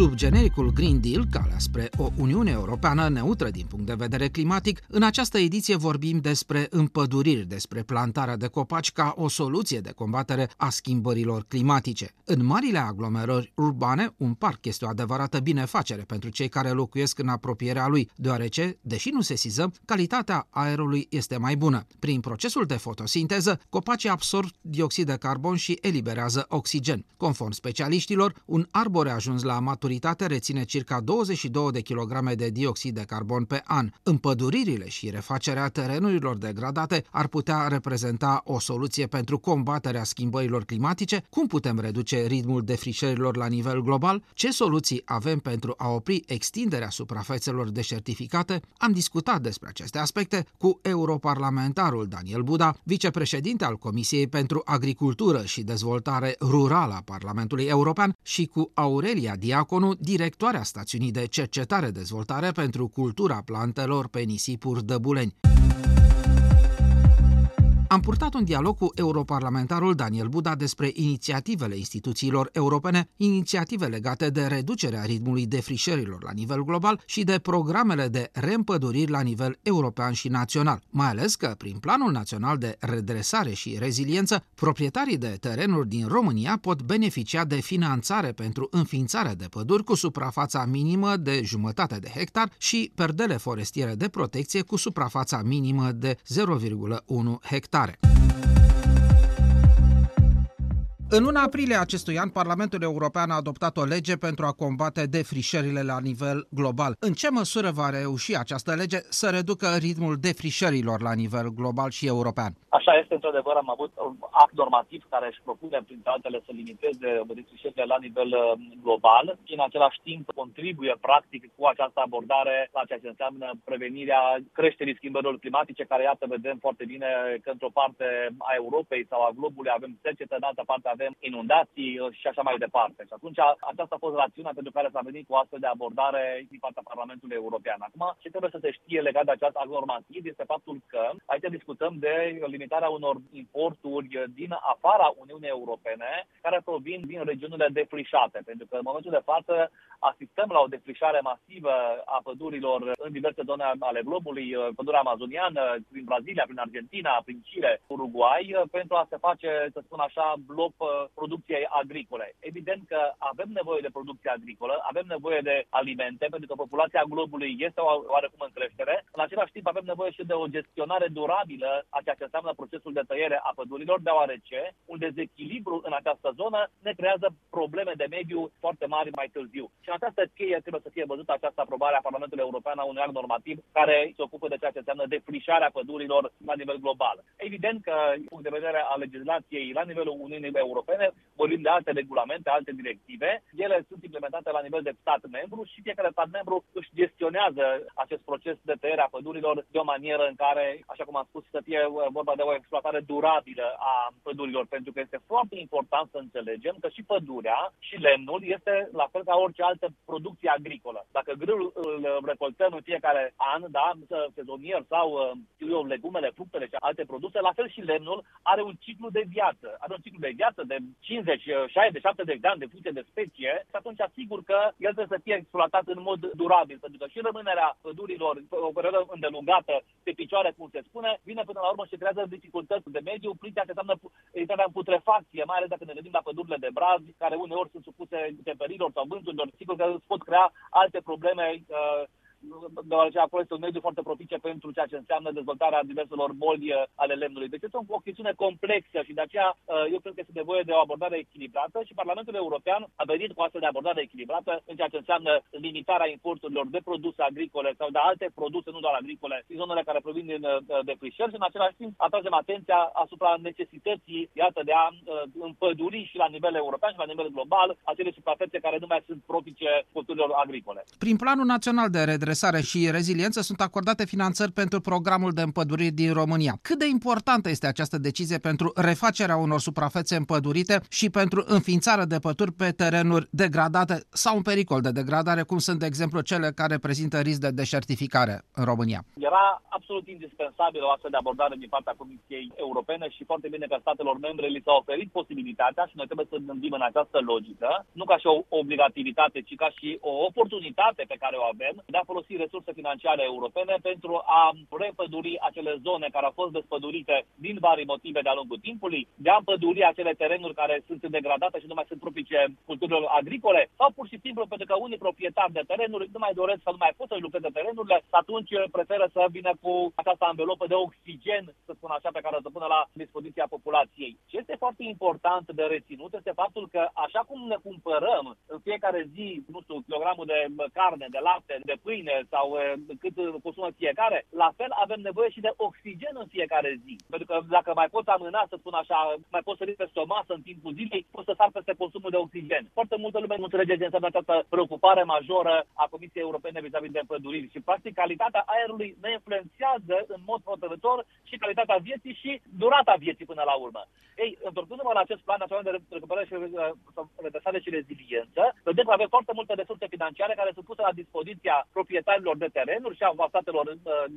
Sub genericul Green Deal, calea spre o Uniune Europeană neutră din punct de vedere climatic, în această ediție vorbim despre împăduriri, despre plantarea de copaci ca o soluție de combatere a schimbărilor climatice. În marile aglomerări urbane, un parc este o adevărată binefacere pentru cei care locuiesc în apropierea lui, deoarece, deși nu se sesizăm, calitatea aerului este mai bună. Prin procesul de fotosinteză, copacii absorb dioxid de carbon și eliberează oxigen. Conform specialiștilor, un arbore ajuns la maturitate reține circa 22 de kilograme de dioxid de carbon pe an. Împăduririle și refacerea terenurilor degradate ar putea reprezenta o soluție pentru combaterea schimbărilor climatice. Cum putem reduce ritmul defrișărilor la nivel global? Ce soluții avem pentru a opri extinderea suprafețelor deșertificate? Am discutat despre aceste aspecte cu europarlamentarul Daniel Buda, vicepreședinte al Comisiei pentru Agricultură și Dezvoltare Rurală a Parlamentului European, și cu Aurelia Diaconu, directoarea Stațiunii de Cercetare Dezvoltare pentru Cultura Plantelor pe Nisipuri Dăbuleni. Am purtat un dialog cu europarlamentarul Daniel Buda despre inițiativele instituțiilor europene, inițiative legate de reducerea ritmului defrișărilor la nivel global și de programele de reîmpăduriri la nivel european și național, mai ales că prin Planul Național de Redresare și Reziliență, proprietarii de terenuri din România pot beneficia de finanțare pentru înființarea de păduri cu suprafața minimă de 0,5 de hectare și perdele forestiere de protecție cu suprafața minimă de 0,1 hectare. În luna aprilie acestui an, Parlamentul European a adoptat o lege pentru a combate defrișările la nivel global. În ce măsură va reuși această lege să reducă ritmul defrișărilor la nivel global și european? Așa este, într-adevăr, am avut un act normativ care își propune, printre altele, să limiteze defrișările la nivel global și, în același timp, contribuie, practic, cu această abordare la ceea ce înseamnă prevenirea creșterii schimbărilor climatice, care, iată, vedem foarte bine că, într-o parte a Europei sau a globului, avem secetă, în altă parte avem inundații și așa mai departe. Și atunci aceasta a fost rațiunea pentru care s-a venit cu astfel de abordare din partea Parlamentului European. Acum, ce trebuie să se știe legat de această act normativ este faptul că aici discutăm de limitarea unor importuri din afara Uniunii Europene care provin din regiunile defrișate, pentru că în momentul de față asistăm la o defrișare masivă a pădurilor în diverse zone ale globului, pădurea amazoniană, prin Brazilia, prin Argentina, prin Chile, Uruguay, pentru a se face, să spun așa, bloc producției agricole. Evident că avem nevoie de producție agricolă, avem nevoie de alimente, pentru că populația globului este oarecum în creștere. În același timp avem nevoie și de o gestionare durabilă a ceea ce înseamnă procesul de tăiere a pădurilor, deoarece un dezechilibru în această zonă ne creează probleme de mediu foarte mari mai târziu. Și în această cheie trebuie să fie văzută această aprobare a Parlamentului European a unui act normativ care se ocupă de ceea ce înseamnă defrișarea pădurilor la nivel global. Evident că, din punct de vedere al legislației la nivelul Uniunii Europene, vorbim de alte regulamente, alte directive. Ele sunt implementate la nivel de stat membru și fiecare stat membru își gestionează acest proces de tăiere a pădurilor de o manieră în care, așa cum am spus, să fie vorba de o exploatare durabilă a pădurilor, pentru că este foarte important să înțelegem că și pădurea și lemnul este la fel ca orice altă producție agricolă. Dacă grâul îl recoltăm în fiecare an, da, sezonier sau legumele, fructele și alte produse, la fel și lemnul are un ciclu de viață, de 50, 60, 70 de ani, de funcție de specie, și atunci asigur că el trebuie să fie exploatat în mod durabil, pentru că și rămânerea pădurilor o perioadă îndelungată pe picioare, cum se spune, vine până la urmă și creează dificultăți de mediu prin ceea ce înseamnă intrarea în putrefacție, mai ales dacă ne gândim la pădurile de brazi, care uneori sunt supuse temperilor sau vânturilor, sigur că îți pot crea alte probleme, deoarece acolo este un mediu foarte propice pentru ceea ce înseamnă dezvoltarea diverselor boli ale lemnului. Deci este o chestiune complexă și de aceea eu cred că este nevoie de o abordare echilibrată și Parlamentul European a venit cu astfel de abordare echilibrată în ceea ce înseamnă limitarea importurilor de produse agricole sau de alte produse, nu doar agricole, din zonele care provin din defrișări și în același timp atragem atenția asupra necesității, iată, de a împăduri și la nivel european și la nivel global acele suprafețe care nu mai sunt propice culturilor agricole. Prin Planul Național de Redresare redresare și reziliență sunt acordate finanțări pentru programul de împăduriri din România. Cât de importantă este această decizie pentru refacerea unor suprafețe împădurite și pentru înființarea de păduri pe terenuri degradate sau în pericol de degradare, cum sunt, de exemplu, cele care prezintă risc de deșertificare în România? Era absolut indispensabil o astfel de abordare din partea Comisiei Europene și foarte bine că statelor membre li s-a oferit posibilitatea și noi trebuie să gândim în această logică, nu ca și o obligativitate, ci ca și o oportunitate pe care o avem de a folosi resurse financiare europene pentru a repăduri acele zone care au fost despădurite din vari motive de-a lungul timpului, de a împăduri acele terenuri care sunt degradate și nu mai sunt propice culturilor agricole, sau pur și simplu pentru că unii proprietari de terenuri nu mai doresc sau nu mai pot să-și lucreze terenurile și atunci preferă să vină cu această anvelopă de oxigen, să spun așa, pe care o să pună la dispoziția populației. Ce este foarte important de reținut este faptul că așa cum ne cumpărăm în fiecare zi, nu știu, kilogramul de carne, de lapte, de pâine sau cât consumă fiecare, la fel avem nevoie și de oxigen în fiecare zi. Pentru că dacă mai poți amâna, să spun așa, mai poți sări peste o masă în timpul zilei, poți să sar peste consumul de oxigen. Foarte multă lume nu înțelege ce înseamnă această preocupare majoră a Comisiei Europene vis-a-vis de împăduriri și practic calitatea aerului ne influențează în mod hotărător și calitatea vieții și durata vieții până la urmă. Ei, întorcându-mă la acest plan național de recuperare și redresare și reziliență, vedem că avem foarte multe resurse financiare care sunt puse la dispoziția proprietarilor de terenuri și a statelor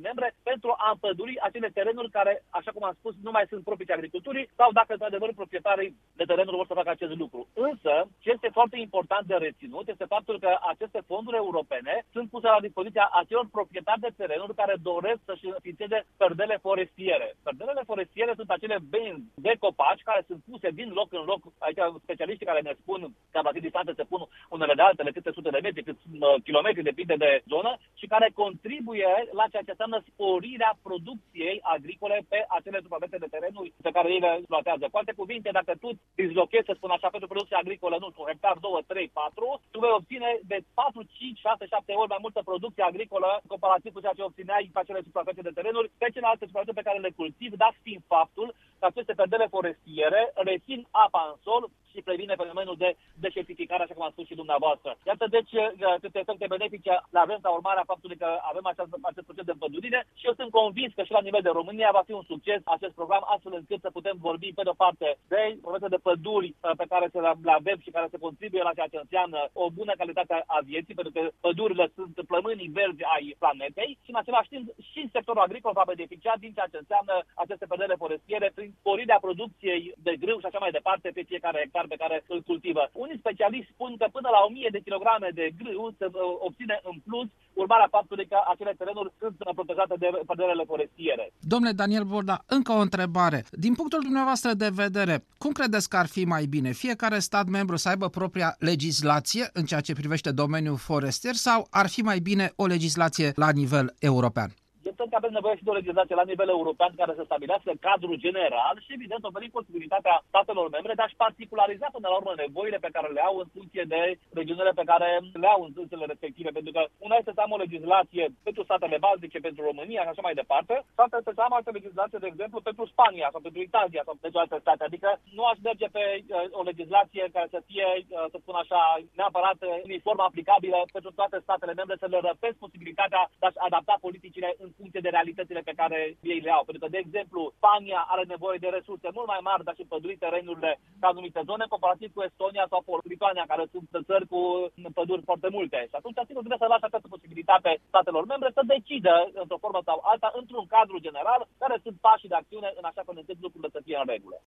membre pentru a împăduri acele terenuri care, așa cum am spus, nu mai sunt propice agriculturii sau dacă, într-adevăr, proprietarii de terenuri vor să facă acest lucru. Însă, ce este foarte important de reținut este faptul că aceste fonduri europene sunt puse la dispoziția acelor proprietari de terenuri care doresc să-și înființeze perdele forestiere. Perdelele forestiere sunt acele benzi de copaci care sunt puse din loc în loc. Aici specialiștii care ne spun că la cât distanță se pun unele de altele, câte sute de metri, câte kilometri, depinde de zonă, și care contribuie la ceea ce înseamnă sporirea producției agricole pe acele suprafețe de terenuri pe care ei le exploatează. Cu alte cuvinte, dacă tu dislochezi, să spun așa, pentru producția agricolă, nu știu, un hectar, 2, 3, 4, tu vei obține de 4, 5, 6, 7 ori mai multă producție agricolă comparativ cu ceea ce obțineai pe acele suprafețe de terenuri, pe celelalte suprafețe pe care le cultivi, dat fiind faptul că aceste perdele forestiere rețin apa în sol și previne fenomenul de deșertificare, așa cum a spus și dumneavoastră. Iată, deci, câte efecte benefice la avem ca urmare a faptului că avem acest proces de împădurire și eu sunt convins că și la nivel de România va fi un succes acest program, astfel încât să putem vorbi, pe de-o parte, de proiecte de păduri pe care să le avem și care se contribuie la ceea ce înseamnă o bună calitate a vieții, pentru că pădurile sunt plămânii verzi ai planetei și, în același timp, și sectorul agricol va beneficia din ceea ce înseamnă aceste perdele forestiere prin sporirea producției de grâu și așa mai departe pe fiecare hectar pe care îl cultivă. Unii specialiști spun că până la 1000 de kilograme de grâu se obține în plus urmarea faptului că acele terenuri sunt protejate de pădurile forestiere. Domnule Daniel Buda, încă o întrebare. Din punctul dumneavoastră de vedere, cum credeți că ar fi mai bine? Fiecare stat membru să aibă propria legislație în ceea ce privește domeniul forestier sau ar fi mai bine o legislație la nivel european? Cred că avem nevoie și de o legislație la nivel european care să stabilească cadrul general și, evident, oferind posibilitatea statelor membre de a-și particulariza până la urmă nevoile pe care le au în funcție de regiunile pe care le au în zonele respective. Pentru că una este să am o legislație pentru statele baltice, pentru România și așa mai departe, sau să am altă legislație, de exemplu, pentru Spania sau pentru Italia sau pentru alte state. Adică nu aș merge pe o legislație care să fie, să spun așa, neapărat uniform aplicabilă pentru toate statele membre, să le răpesc posibilitatea de a-și adapta politicile în funcție de realitățile pe care ei le au. Pentru că, de exemplu, Spania are nevoie de resurse mult mai mari de a-și împăduri terenurile ca anumite zone, comparativ cu Estonia sau cu Lituania, care sunt țări cu păduri foarte multe. Și atunci, sigur, trebuie să lași această posibilitate statelor membre să decidă, într-o formă sau alta, într-un cadru general, care sunt pașii de acțiune în așa fel încât lucrurile să fie în regulă.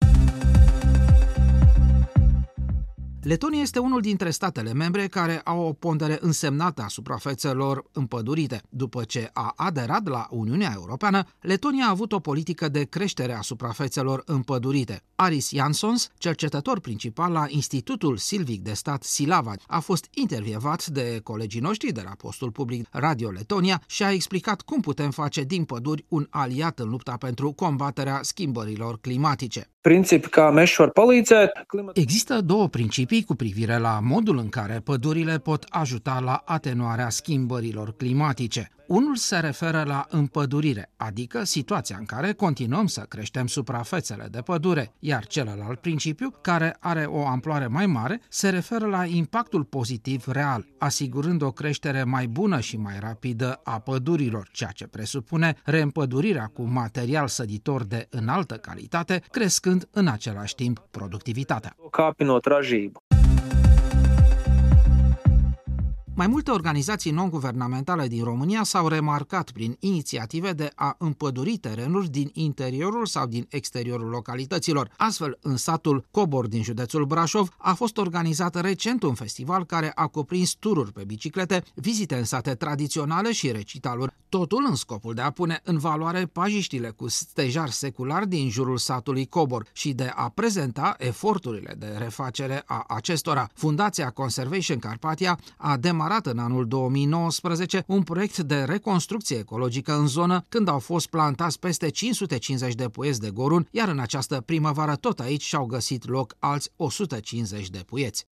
Letonia este unul dintre statele membre care au o pondere însemnată a suprafețelor împădurite. După ce a aderat la Uniunea Europeană, Letonia a avut o politică de creștere a suprafețelor împădurite. Aris Jansons, cercetător principal la Institutul Silvic de Stat Silavani, a fost intervievat de colegii noștri de la postul public Radio Letonia și a explicat cum putem face din păduri un aliat în lupta pentru combaterea schimbărilor climatice. Există două principii copii cu privire la modul în care pădurile pot ajuta la atenuarea schimbărilor climatice. Unul se referă la împădurire, adică situația în care continuăm să creștem suprafețele de pădure, iar celălalt principiu, care are o amploare mai mare, se referă la impactul pozitiv real, asigurând o creștere mai bună și mai rapidă a pădurilor, ceea ce presupune reîmpădurirea cu material săditor de înaltă calitate, crescând în același timp productivitatea. Mai multe organizații non-guvernamentale din România s-au remarcat prin inițiative de a împăduri terenuri din interiorul sau din exteriorul localităților. Astfel, în satul Cobor din județul Brașov a fost organizat recent un festival care a cuprins tururi pe biciclete, vizite în sate tradiționale și recitaluri. Totul în scopul de a pune în valoare pajiștile cu stejar secular din jurul satului Cobor și de a prezenta eforturile de refacere a acestora. Fundația Conservation Carpatia a demarat în anul 2019 un proiect de reconstrucție ecologică în zonă, când au fost plantați peste 550 de puieți de gorun, iar în această primăvară tot aici și-au găsit loc alți 150 de puieți.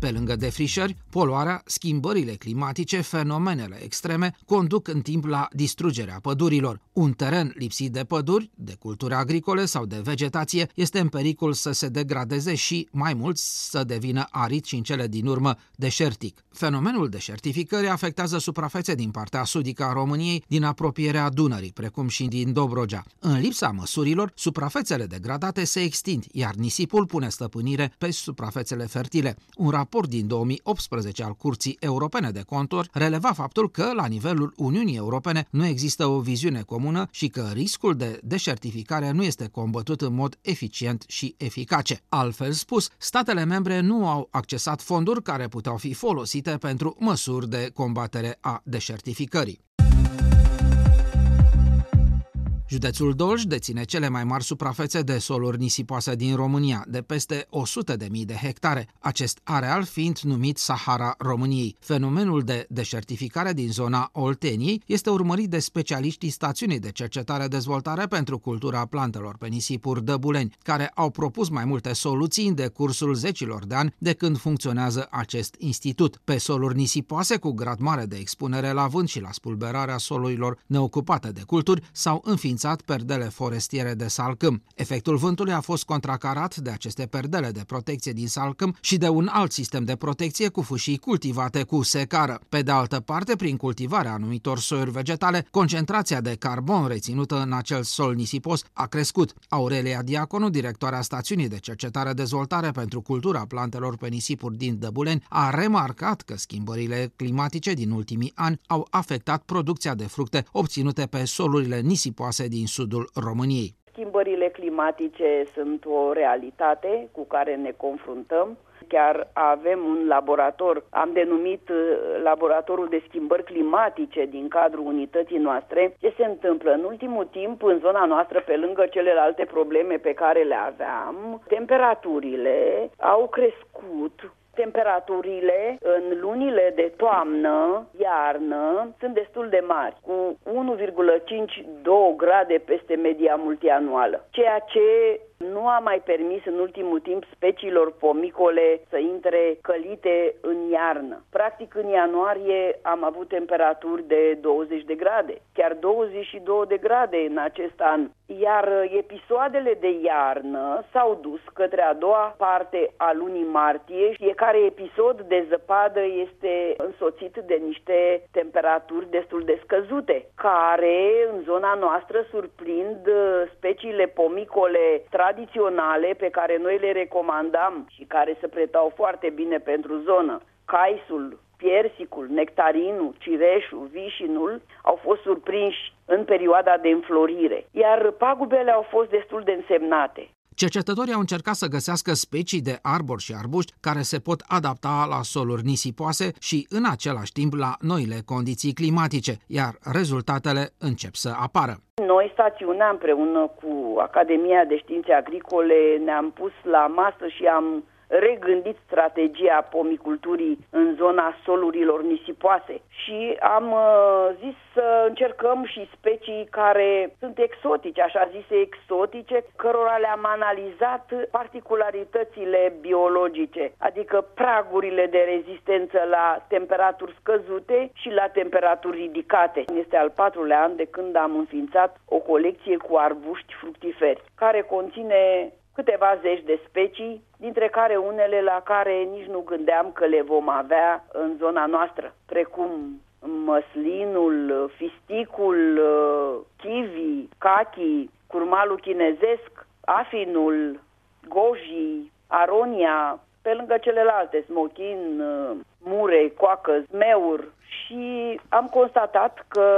Pe lângă defrișări, poluarea, schimbările climatice, fenomenele extreme conduc în timp la distrugerea pădurilor. Un teren lipsit de păduri, de culturi agricole sau de vegetație este în pericol să se degradeze și, mai mult, să devină arid și în cele din urmă deșertic. Fenomenul deșertificării afectează suprafețe din partea sudică a României, din apropierea Dunării, precum și din Dobrogea. În lipsa măsurilor, suprafețele degradate se extind, iar nisipul pune stăpânire pe suprafețele fertile. Un raport din 2018 al Curții Europene de Conturi releva faptul că, la nivelul Uniunii Europene, nu există o viziune comună și că riscul de deșertificare nu este combătut în mod eficient și eficace. Altfel spus, statele membre nu au accesat fonduri care puteau fi folosite pentru măsuri de combatere a deșertificării. Județul Dolj deține cele mai mari suprafețe de soluri nisipoase din România, de peste 100.000 de hectare, acest areal fiind numit Sahara României. Fenomenul de deșertificare din zona Olteniei este urmărit de specialiștii Stațiunii de Cercetare Dezvoltare pentru Cultura Plantelor pe Nisipuri Dăbuleni, care au propus mai multe soluții în decursul zecilor de ani de când funcționează acest institut. Pe soluri nisipoase cu grad mare de expunere la vânt și la spulberarea solurilor neocupate de culturi, s-au înființat perdele forestiere de salcâm. Efectul vântului a fost contracarat de aceste perdele de protecție din salcâm și de un alt sistem de protecție cu fâșii cultivate cu secară. Pe de altă parte, prin cultivarea anumitor soiuri vegetale, concentrația de carbon reținută în acel sol nisipos a crescut. Aurelia Diaconu, directoarea Stațiunii de Cercetare Dezvoltare pentru Cultura Plantelor pe Nisipuri din Dăbuleni, a remarcat că schimbările climatice din ultimii ani au afectat producția de fructe obținute pe solurile nisipoase din sudul României. Schimbările climatice sunt o realitate cu care ne confruntăm. Chiar avem un laborator, am denumit laboratorul de schimbări climatice din cadrul unității noastre. Ce se întâmplă? În ultimul timp, în zona noastră, pe lângă celelalte probleme pe care le aveam, temperaturile au crescut. Temperaturile în lunile de toamnă, iarnă, sunt destul de mari, cu 1,5-2 grade peste media multianuală, ceea ce nu a mai permis în ultimul timp speciilor pomicole să intre călite în iarnă. Practic în ianuarie am avut temperaturi de 20 de grade, chiar 22 de grade în acest an. Iar episoadele de iarnă s-au dus către a doua parte a lunii martie. Fiecare episod de zăpadă este însoțit de niște temperaturi destul de scăzute, care în zona noastră surprind speciile pomicole tradiționale pe care noi le recomandam și care se pretau foarte bine pentru zonă. Caisul, piersicul, nectarinul, cireșul, vișinul au fost surprinși în perioada de înflorire, iar pagubele au fost destul de însemnate. Cercetătorii au încercat să găsească specii de arbori și arbuști care se pot adapta la soluri nisipoase și în același timp la noile condiții climatice, iar rezultatele încep să apară. Noi, stațiunea, împreună cu Academia de Științe Agricole, ne-am pus la masă și am regândit strategia pomiculturii în zona solurilor nisipoase și am zis să încercăm și specii care sunt exotice, așa zise exotice, cărora le-am analizat particularitățile biologice, adică pragurile de rezistență la temperaturi scăzute și la temperaturi ridicate. Este al 4-lea an de când am înființat o colecție cu arbuști fructiferi, care conține câteva zeci de specii, dintre care unele la care nici nu gândeam că le vom avea în zona noastră, precum măslinul, fisticul, kiwi, cachii, curmalul chinezesc, afinul, goji, aronia, pe lângă celelalte, smochin, murei, coacă, zmeur. Și am constatat că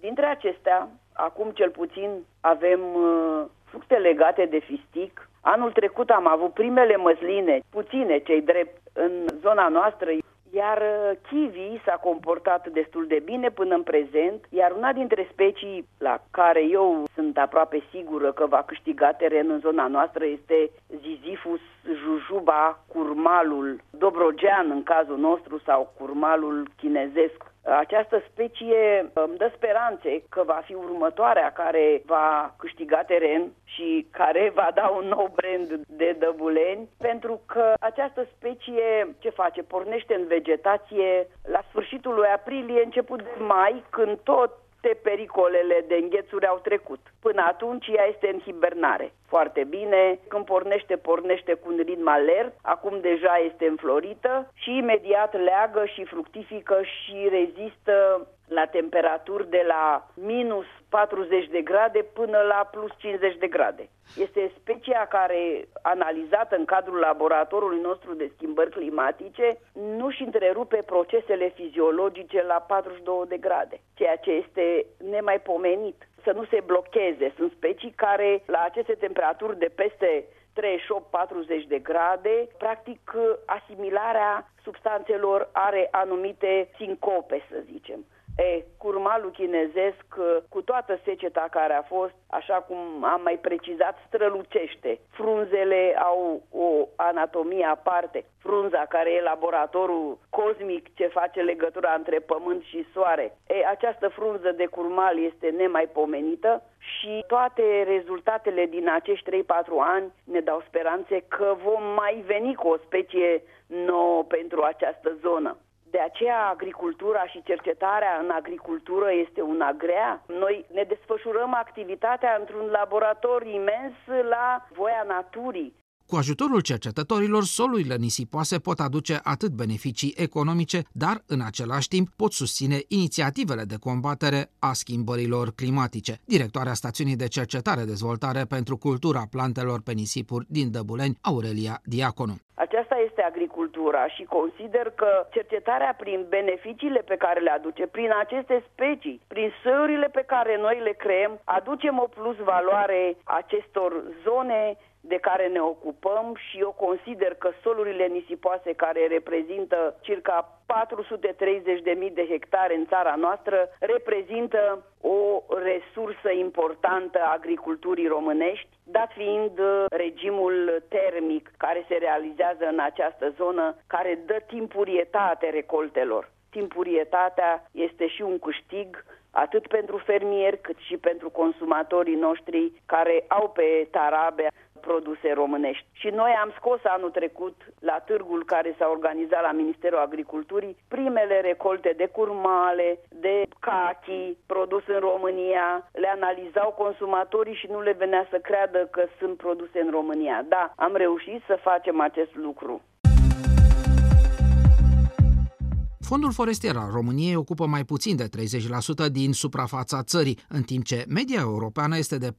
dintre acestea, acum cel puțin, avem fructe legate de fistic. Anul trecut am avut primele măsline, puține cei drept, în zona noastră. Iar kiwi s-a comportat destul de bine până în prezent, iar una dintre specii la care eu sunt aproape sigură că va câștiga teren în zona noastră este Ziziphus jujuba, curmalul dobrogean în cazul nostru sau curmalul chinezesc. Această specie îmi dă speranțe că va fi următoarea care va câștiga teren și care va da un nou brand de Dăbuleni, pentru că această specie ce face? Pornește în vegetație la sfârșitul lui aprilie, început de mai, când toate pericolele de înghețuri au trecut. Până atunci ea este în hibernare. Foarte bine, când pornește, pornește cu un ritm alert, acum deja este înflorită și imediat leagă și fructifică și rezistă la temperaturi de la minus 40 de grade până la plus 50 de grade. Este specia care, analizată în cadrul laboratorului nostru de schimbări climatice, nu-și întrerupe procesele fiziologice la 42 de grade, ceea ce este nemaipomenit. Să nu se blocheze. Sunt specii care, la aceste temperaturi de peste 38-40 de grade, practic asimilarea substanțelor are anumite sincope, să zicem. Curmalul chinezesc, cu toată seceta care a fost, așa cum am mai precizat, strălucește. Frunzele au o anatomie aparte. Frunza, care e laboratorul cosmic ce face legătura între pământ și soare. Această frunză de curmal este nemaipomenită și toate rezultatele din acești 3-4 ani ne dau speranțe că vom mai veni cu o specie nouă pentru această zonă. De aceea agricultura și cercetarea în agricultură este una grea. Noi ne desfășurăm activitatea într-un laborator imens la voia naturii. Cu ajutorul cercetătorilor, solurile nisipoase pot aduce atât beneficii economice, dar în același timp pot susține inițiativele de combatere a schimbărilor climatice. Directoarea Stațiunii de Cercetare Dezvoltare pentru Cultura Plantelor pe Nisipuri din Dăbuleni, Aurelia Diaconu. Aceasta este agricultura și consider că cercetarea, prin beneficiile pe care le aduce, prin aceste specii, prin săurile pe care noi le creăm, aducem o plus valoare acestor zone de care ne ocupăm și eu consider că solurile nisipoase, care reprezintă circa 430.000 de hectare în țara noastră, reprezintă o resursă importantă a agriculturii românești, dat fiind regimul termic care se realizează în această zonă, care dă timpurietate recoltelor. Timpurietatea este și un câștig atât pentru fermieri cât și pentru consumatorii noștri care au pe tarabe produse românești. Și noi am scos anul trecut la târgul care s-a organizat la Ministerul Agriculturii primele recolte de curmale, de cachi produs în România. Le analizau consumatorii și nu le venea să creadă că sunt produse în România. Da, am reușit să facem acest lucru. Fondul forestier al României ocupă mai puțin de 30% din suprafața țării, în timp ce media europeană este de 40%,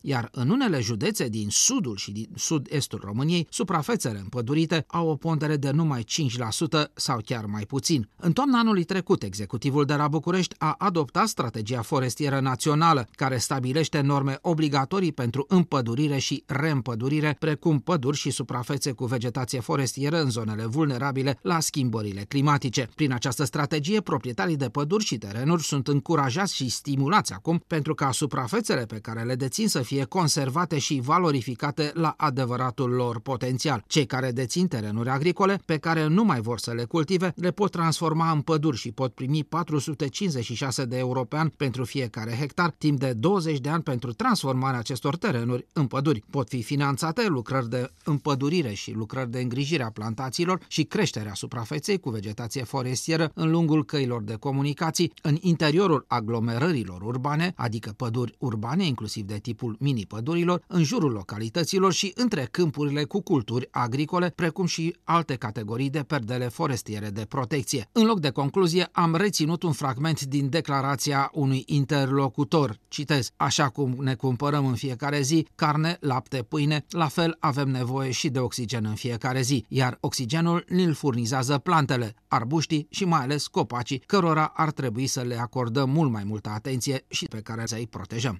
iar în unele județe din sudul și din sud-estul României, suprafețele împădurite au o pondere de numai 5% sau chiar mai puțin. În toamna anului trecut, executivul de la București a adoptat strategia forestieră națională, care stabilește norme obligatorii pentru împădurire și reîmpădurire, precum păduri și suprafețe cu vegetație forestieră în zonele vulnerabile la schimbările climatice. climatice. Prin această strategie, proprietarii de păduri și terenuri sunt încurajați și stimulați acum pentru ca suprafețele pe care le dețin să fie conservate și valorificate la adevăratul lor potențial. Cei care dețin terenuri agricole, pe care nu mai vor să le cultive, le pot transforma în păduri și pot primi 456 de euro pe an pentru fiecare hectar, timp de 20 de ani pentru transformarea acestor terenuri în păduri. Pot fi finanțate lucrări de împădurire și lucrări de îngrijire a plantațiilor și creșterea suprafeței cu vegetație forestieră în lungul căilor de comunicații, în interiorul aglomerărilor urbane, adică păduri urbane, inclusiv de tipul mini-pădurilor, în jurul localităților și între câmpurile cu culturi agricole, precum și alte categorii de perdele forestiere de protecție. În loc de concluzie, am reținut un fragment din declarația unui interlocutor. Citez: așa cum ne cumpărăm în fiecare zi carne, lapte, pâine, la fel avem nevoie și de oxigen în fiecare zi, iar oxigenul îl furnizează plantele, arbuștii și mai ales copacii, cărora ar trebui să le acordăm mult mai multă atenție și pe care să îi protejăm.